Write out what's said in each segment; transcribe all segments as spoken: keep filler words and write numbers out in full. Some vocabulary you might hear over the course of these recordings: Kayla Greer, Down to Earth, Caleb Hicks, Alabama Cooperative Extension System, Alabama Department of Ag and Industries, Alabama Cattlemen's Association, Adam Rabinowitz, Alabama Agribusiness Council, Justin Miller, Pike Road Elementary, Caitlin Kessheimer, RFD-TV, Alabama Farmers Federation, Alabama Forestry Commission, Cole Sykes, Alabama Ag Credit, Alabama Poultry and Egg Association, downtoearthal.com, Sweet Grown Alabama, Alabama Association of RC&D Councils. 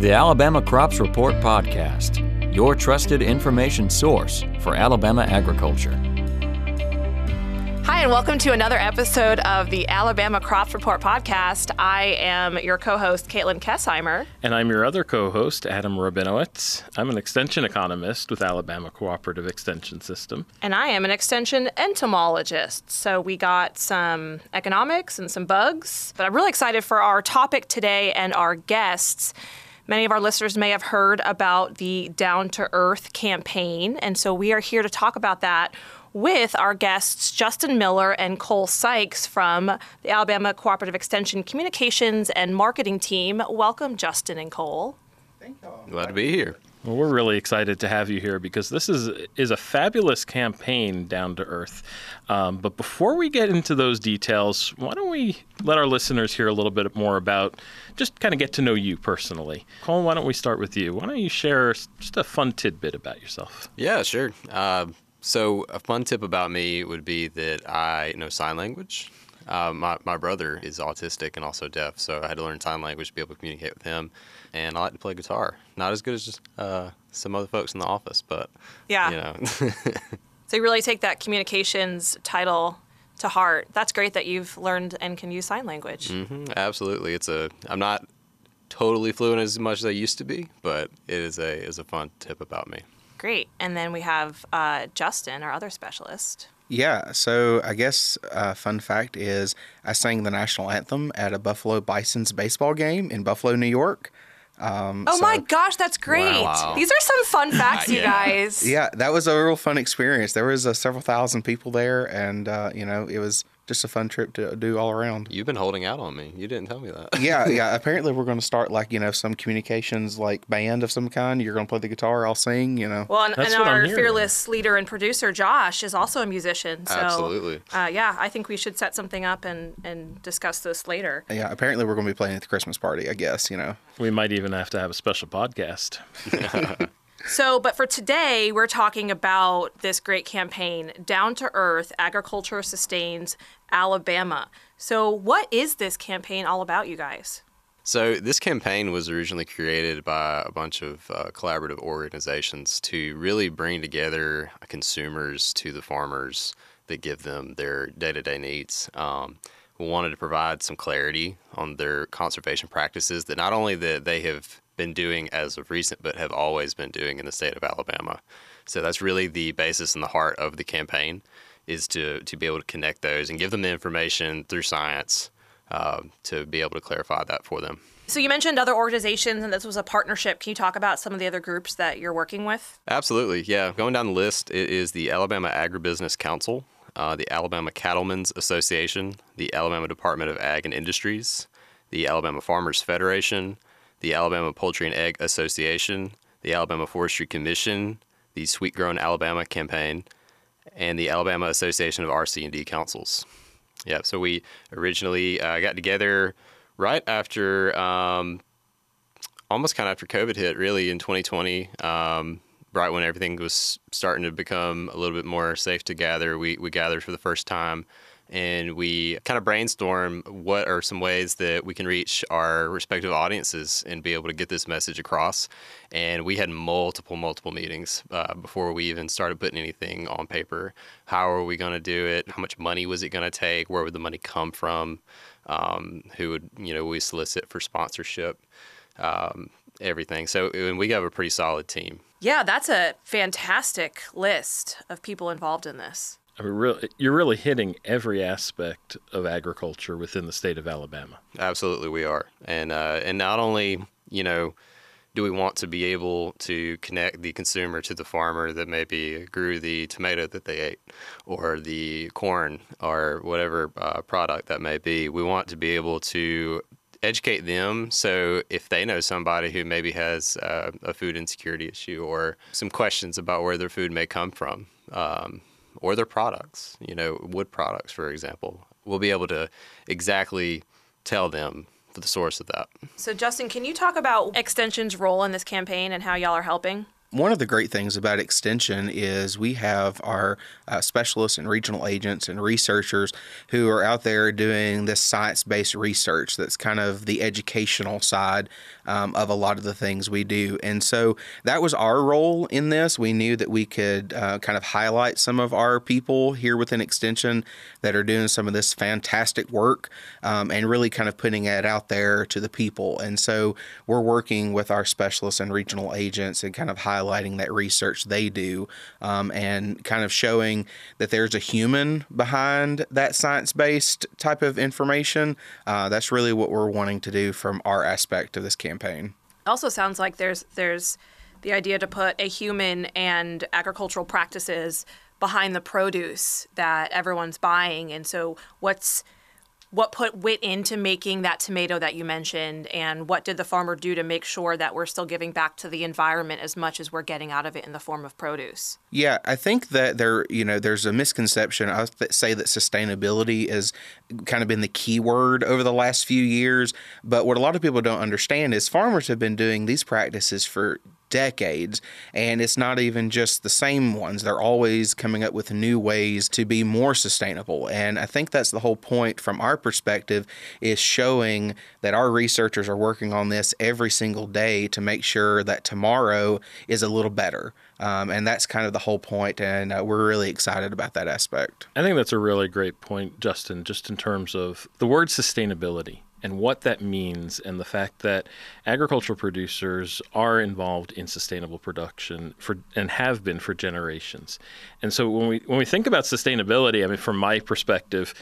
The Alabama Crops Report Podcast, your trusted information source for Alabama agriculture. Hi, and welcome to another episode of the Alabama Crops Report Podcast. I am your co-host, Caitlin Kessheimer. And I'm your other co-host, Adam Rabinowitz. I'm an extension economist with Alabama Cooperative Extension System. And I am an extension entomologist. So we got some economics and some bugs. But I'm really excited for our topic today and our guests. Many of our listeners may have heard about the Down to Earth campaign, and so we are here to talk about that with our guests Justin Miller and Cole Sykes from the Alabama Cooperative Extension Communications and Marketing Team. Welcome, Justin and Cole. Thank you. Glad to be here. Well, we're really excited to have you here because this is is a fabulous campaign, Down to Earth. Um, but before we get into those details, why don't we let our listeners hear a little bit more about, just kind of get to know you personally. Cole, why don't we start with you? Why don't you share just a fun tidbit about yourself? Yeah, sure. Uh, so a fun tip about me would be that I know sign language. Uh, my, my brother is autistic and also deaf, so I had to learn sign language to be able to communicate with him. And I like to play guitar. Not as good as just, uh, some other folks in the office, but, yeah. you know. So you really take that communications title to heart. That's great that you've learned and can use sign language. Mm-hmm, absolutely. It's a, I'm not totally fluent as much as I used to be, but it is a, is a fun tip about me. Great. And then we have uh, Justin, our other specialist. Yeah, so I guess a uh, fun fact is I sang the national anthem at a Buffalo Bison's baseball game in Buffalo, New York. Um, oh, so, my gosh, that's great. Wow. These are some fun facts, you guys. Yeah, that was a real fun experience. There was uh, several thousand people there, and, uh, you know, it was just a fun trip to do all around. You've been holding out on me. You didn't tell me that. yeah, yeah. Apparently, we're going to start, like, you know, some communications, like, band of some kind. You're going to play the guitar. I'll sing, you know. Well, and, and our fearless leader and producer, Josh, is also a musician. So, absolutely. Uh, yeah, I think we should set something up and, and discuss this later. Yeah, apparently, we're going to be playing at the Christmas party, I guess, you know. We might even have to have a special podcast. So, but for today, we're talking about this great campaign, Down to Earth, Agriculture Sustains Alabama. So what is this campaign all about, you guys? So this campaign was originally created by a bunch of uh, collaborative organizations to really bring together consumers to the farmers that give them their day-to-day needs. Um, we wanted to provide some clarity on their conservation practices that not only that they have been doing as of recent, but have always been doing in the state of Alabama. So that's really the basis and the heart of the campaign, is to to be able to connect those and give them the information through science uh, to be able to clarify that for them. So you mentioned other organizations, and this was a partnership. Can you talk about some of the other groups that you're working with? Absolutely, yeah. Going down the list, it is the Alabama Agribusiness Council, uh, the Alabama Cattlemen's Association, the Alabama Department of Ag and Industries, the Alabama Farmers Federation, the Alabama Poultry and Egg Association, the Alabama Forestry Commission, the Sweet Grown Alabama campaign, and the Alabama Association of R C and D Councils. Yeah, so we originally uh, got together right after, um, almost kind of after COVID hit, really, in twenty twenty, um, right when everything was starting to become a little bit more safe to gather. We, we gathered for the first time. And we kind of brainstorm what are some ways that we can reach our respective audiences and be able to get this message across. And we had multiple, multiple meetings uh, before we even started putting anything on paper. How are we going to do it? How much money was it going to take? Where would the money come from? Um, who would, you know, we solicit for sponsorship? Um, everything. So and we have a pretty solid team. Yeah, that's a fantastic list of people involved in this. I mean, really, you're really hitting every aspect of agriculture within the state of Alabama. Absolutely, we are. And uh, and not only, you know, do we want to be able to connect the consumer to the farmer that maybe grew the tomato that they ate or the corn or whatever uh, product that may be. We want to be able to educate them, so if they know somebody who maybe has uh, a food insecurity issue or some questions about where their food may come from, um or their products, you know, wood products, for example, we'll be able to exactly tell them the source of that. So, Justin, can you talk about Extension's role in this campaign and how y'all are helping? One of the great things about Extension is we have our uh, specialists and regional agents and researchers who are out there doing this science-based research that's kind of the educational side um, of a lot of the things we do. And so that was our role in this. We knew that we could uh, kind of highlight some of our people here within Extension that are doing some of this fantastic work um, and really kind of putting it out there to the people. And so we're working with our specialists and regional agents and kind of highlighting highlighting that research they do um, and kind of showing that there's a human behind that science-based type of information. Uh, that's really what we're wanting to do from our aspect of this campaign. Also sounds like there's there's the idea to put a human and agricultural practices behind the produce that everyone's buying. And so what's what put went into making that tomato that you mentioned, and what did the farmer do to make sure that we're still giving back to the environment as much as we're getting out of it in the form of produce? Yeah, I think that there, you know, there's a misconception. I would say that sustainability has kind of been the key word over the last few years, but what a lot of people don't understand is farmers have been doing these practices for decades, and it's not even just the same ones. They're always coming up with new ways to be more sustainable. And I think that's the whole point from our perspective, is showing that our researchers are working on this every single day to make sure that tomorrow is a little better. Um, and that's kind of the whole point, and uh, we're really excited about that aspect. I think that's a really great point, Justin, just in terms of the word sustainability and what that means, and the fact that agricultural producers are involved in sustainable production for and have been for generations. And so when we when we think about sustainability, I mean, from my perspective,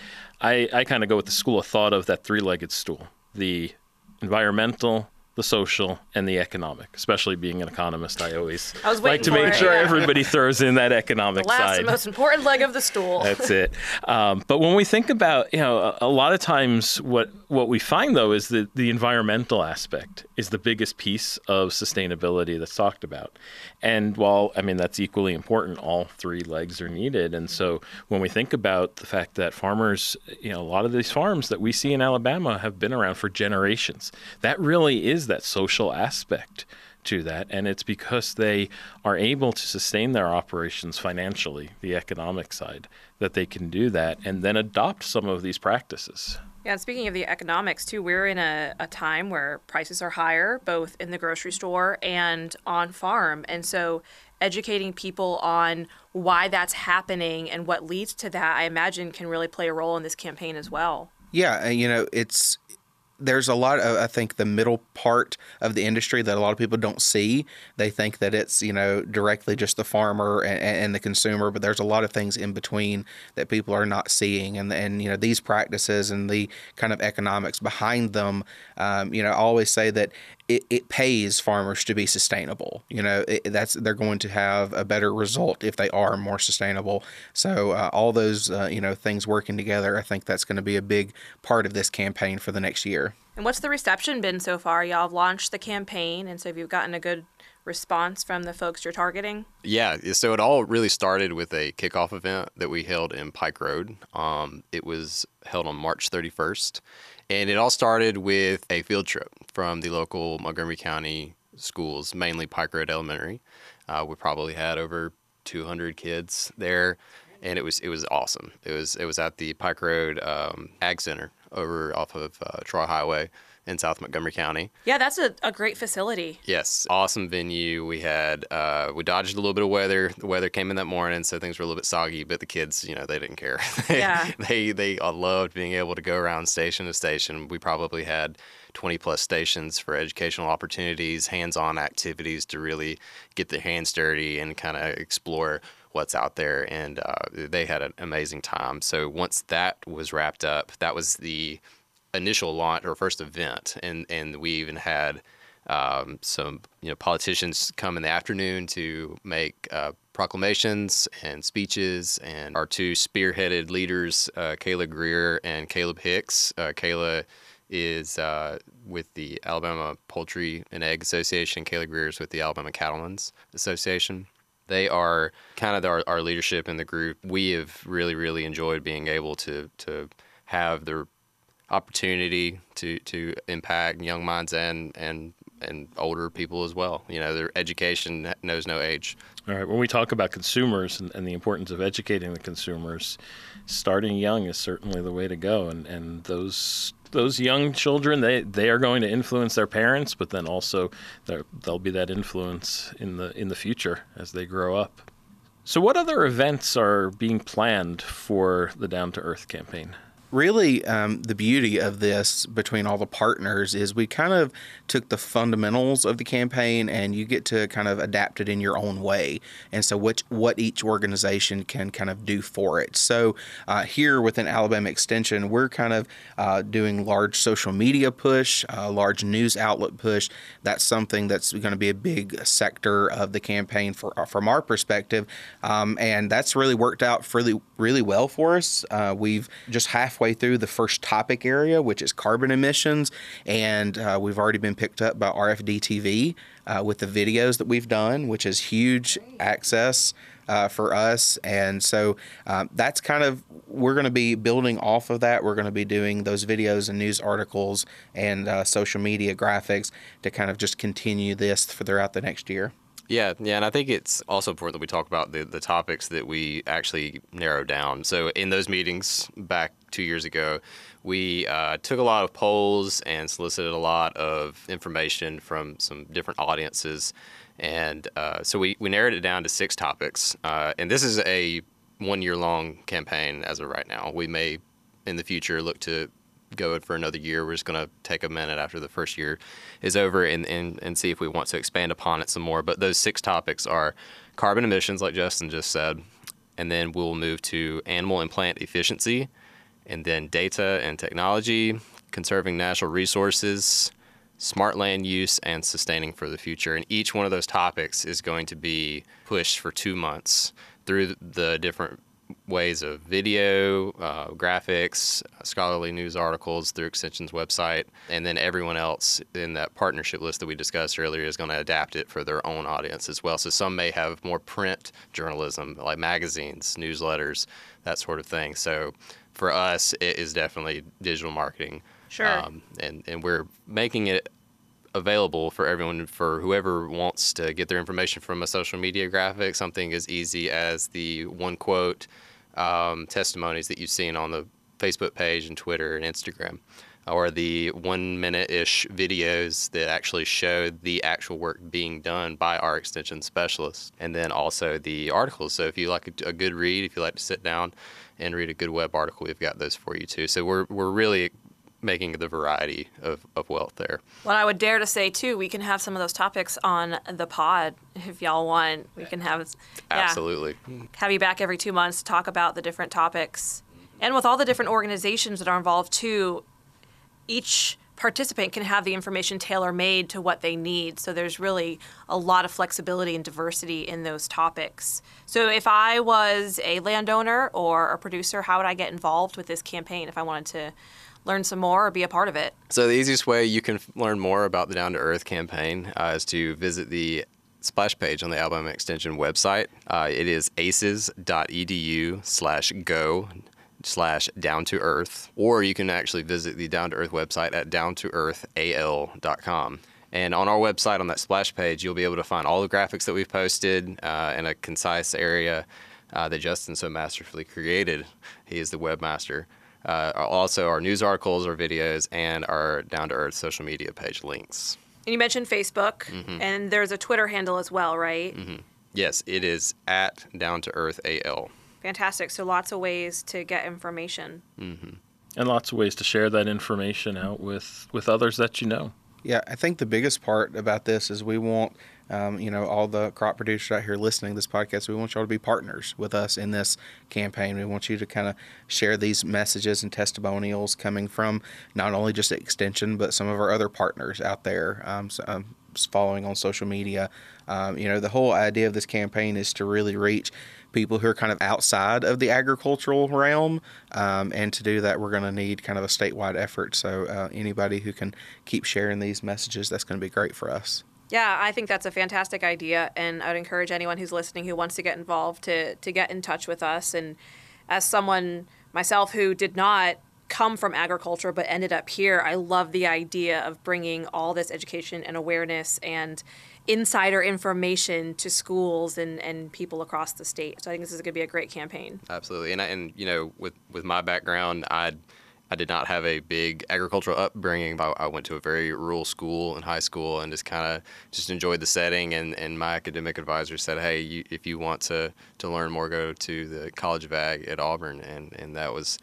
I, I kind of go with the school of thought of that three-legged stool: the environmental, the social, and the economic. Especially being an economist, I always I like to make it, sure yeah. everybody throws in that economic the last side. That's the most important leg of the stool. That's it. Um, but when we think about, you know, a, a lot of times what what we find, though, is that the environmental aspect is the biggest piece of sustainability that's talked about. And while, I mean, that's equally important, all three legs are needed. And so when we think about the fact that farmers, you know, a lot of these farms that we see in Alabama have been around for generations, that really is that social aspect to that, and it's because they are able to sustain their operations financially, the economic side, that they can do that and then adopt some of these practices. Yeah, and speaking of the economics too, we're in a, a time where prices are higher, both in the grocery store and on farm, and so educating people on why that's happening and what leads to that, I imagine, can really play a role in this campaign as well. Yeah, you know, it's there's a lot of, I think, the middle part of the industry that a lot of people don't see. They think that it's, you know, directly just the farmer and, and the consumer, but there's a lot of things in between that people are not seeing. And, and you know, these practices and the kind of economics behind them, um, you know, I always say that It, it pays farmers to be sustainable. You know, it, that's they're going to have a better result if they are more sustainable. So uh, all those, uh, you know, things working together, I think that's going to be a big part of this campaign for the next year. And what's the reception been so far? Y'all have launched the campaign, and so have you gotten a good response from the folks you're targeting? Yeah, so it all really started with a kickoff event that we held in Pike Road. Um, it was held on March thirty-first. And it all started with a field trip from the local Montgomery County schools, mainly Pike Road Elementary. Uh, we probably had over two hundred kids there, and it was it was awesome. It was it was at the Pike Road um, Ag Center over off of uh, Troy Highway in South Montgomery County. Yeah, that's a, a great facility. Yes, awesome venue. We had uh, we dodged a little bit of weather. The weather came in that morning, so things were a little bit soggy. But the kids, you know, they didn't care. they, yeah, they they loved being able to go around station to station. We probably had twenty plus stations for educational opportunities, hands-on activities to really get their hands dirty and kind of explore what's out there. And uh, they had an amazing time. So once that was wrapped up, that was the initial launch or first event, and and we even had um, some you know politicians come in the afternoon to make uh, proclamations and speeches, and our two spearheaded leaders, uh, Kayla Greer and Caleb Hicks. Uh, Kayla is uh, with the Alabama Poultry and Egg Association. Kayla Greer is with the Alabama Cattlemen's Association. They are kind of our, our leadership in the group. We have really really enjoyed being able to to have the opportunity to, to impact young minds and, and and older people as well. You know, their education knows no age. All right. When we talk about consumers and, and the importance of educating the consumers, starting young is certainly the way to go. And, and those those young children, they, they are going to influence their parents, but then also there there'll be that influence in the in the future as they grow up. So what other events are being planned for the Down to Earth campaign? Really, um, the beauty of this between all the partners is we kind of took the fundamentals of the campaign and you get to kind of adapt it in your own way. And so which, what each organization can kind of do for it. So uh, here within Alabama Extension, we're kind of uh, doing large social media push, uh, large news outlet push. That's something that's going to be a big sector of the campaign for, from our perspective. Um, and that's really worked out really, really well for us. Uh, we've just half Halfway through the first topic area, which is carbon emissions, and uh, we've already been picked up by R F D T V uh, with the videos that we've done, which is huge access uh, for us. And so um, that's kind of, we're going to be building off of that. We're going to be doing those videos and news articles and uh, social media graphics to kind of just continue this for throughout the next year. Yeah, yeah, and I think it's also important that we talk about the, the topics that we actually narrow down. So in those meetings back two years ago, we uh, took a lot of polls and solicited a lot of information from some different audiences. And uh, so we, we narrowed it down to six topics. Uh, and this is a one-year-long campaign as of right now. We may, in the future, look to go for another year. We're just going to take a minute after the first year is over and, and, and see if we want to expand upon it some more. But those six topics are carbon emissions, like Justin just said, and then we'll move to animal and plant efficiency, and then data and technology, conserving natural resources, smart land use, and sustaining for the future. And each one of those topics is going to be pushed for two months through the different ways of video, uh, graphics, scholarly news articles through Extension's website, and then everyone else in that partnership list that we discussed earlier is going to adapt it for their own audience as well. So some may have more print journalism, like magazines, newsletters, that sort of thing. So for us, it is definitely digital marketing. Sure. Um, and, and we're making it available for everyone, for whoever wants to get their information from a social media graphic, something as easy as the one quote um, testimonies that you've seen on the Facebook page and Twitter and Instagram, or the one minute-ish videos that actually show the actual work being done by our extension specialists, and then also the articles. So if you like a, a good read, if you like to sit down and read a good web article, we've got those for you too. So we're we're really making the variety of, of wealth there. Well, I would dare to say, too, we can have some of those topics on the pod if y'all want. We can have, yeah, absolutely have you back every two months to talk about the different topics. And with all the different organizations that are involved, too, each participant can have the information tailor-made to what they need. So there's really a lot of flexibility and diversity in those topics. So if I was a landowner or a producer, how would I get involved with this campaign if I wanted to learn some more or be a part of it? So the easiest way you can learn more about the Down to Earth campaign uh, is to visit the splash page on the Alabama Extension website. Uh, it is aces.edu slash go slash down to earth, or you can actually visit the Down to Earth website at down to earth a l dot com. And on our website, on that splash page, you'll be able to find all the graphics that we've posted uh, in a concise area uh, that Justin so masterfully created. He is the webmaster. Uh, also our news articles, our videos, and our Down to Earth social media page links. And you mentioned Facebook, mm-hmm. and there's a Twitter handle as well, right? Mm-hmm. Yes, it is at Down to Earth A L. Fantastic. So lots of ways to get information. Mm-hmm. And lots of ways to share that information out with, with others that you know. Yeah, I think the biggest part about this is we want... Um, you know, all the crop producers out here listening to this podcast, we want y'all to be partners with us in this campaign. We want you to kind of share these messages and testimonials coming from not only just Extension, but some of our other partners out there um, so, um, following on social media. Um, you know, the whole idea of this campaign is to really reach people who are kind of outside of the agricultural realm. Um, and to do that, we're going to need kind of a statewide effort. So uh, anybody who can keep sharing these messages, that's going to be great for us. Yeah, I think that's a fantastic idea, and I'd encourage anyone who's listening who wants to get involved to, to get in touch with us. And as someone, myself, who did not come from agriculture but ended up here, I love the idea of bringing all this education and awareness and insider information to schools and, and people across the state. So I think this is going to be a great campaign. Absolutely. And, I, and you know, with, with my background, I I did not have a big agricultural upbringing. I, I went to a very rural school in high school and just kind of just enjoyed the setting. And, and my academic advisor said, hey, you, if you want to, to learn more, go to the College of Ag at Auburn. And, and that was...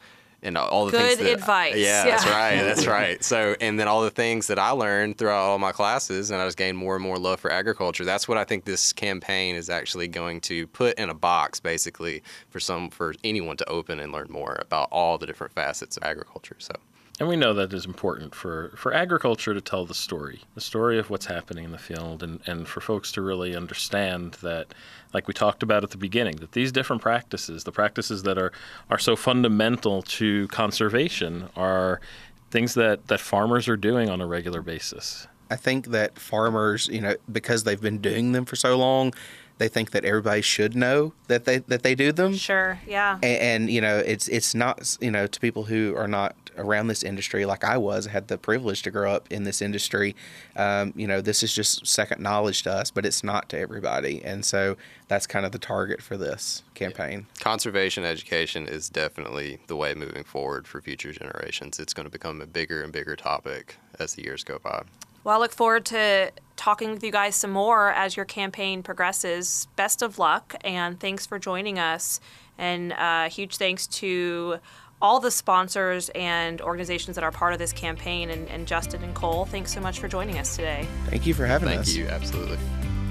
And all the Good things that, advice. Yeah, yeah, that's right. That's right. So, and then all the things that I learned throughout all my classes, and I just gained more and more love for agriculture. That's what I think this campaign is actually going to put in a box, basically, for some for anyone to open and learn more about all the different facets of agriculture. So, and we know that is important for for agriculture to tell the story, the story of what's happening in the field, and and for folks to really understand that. Like we talked about at the beginning, that these different practices, the practices that are, are so fundamental to conservation, are things that, that farmers are doing on a regular basis. I think that farmers, you know, because they've been doing them for so long, they think that everybody should know that they that they do them. Sure, yeah. And, and you know, it's it's not, you know, to people who are not around this industry like I was, I had the privilege to grow up in this industry. Um, you know, this is just second knowledge to us, but it's not to everybody. And so that's kind of the target for this campaign. Yeah. Conservation education is definitely the way moving forward for future generations. It's going to become a bigger and bigger topic as the years go by. Well, I look forward to talking with you guys some more as your campaign progresses. Best of luck, and thanks for joining us. And uh, huge thanks to all the sponsors and organizations that are part of this campaign. And, and Justin and Cole, thanks so much for joining us today. Thank you for having Thank us. Thank you, absolutely.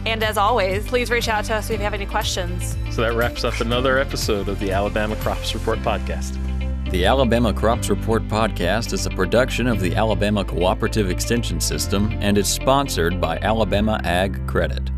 And as always, please reach out to us if you have any questions. So that wraps up another episode of the Alabama Crops Report Podcast. The Alabama Crops Report Podcast is a production of the Alabama Cooperative Extension System and is sponsored by Alabama Ag Credit.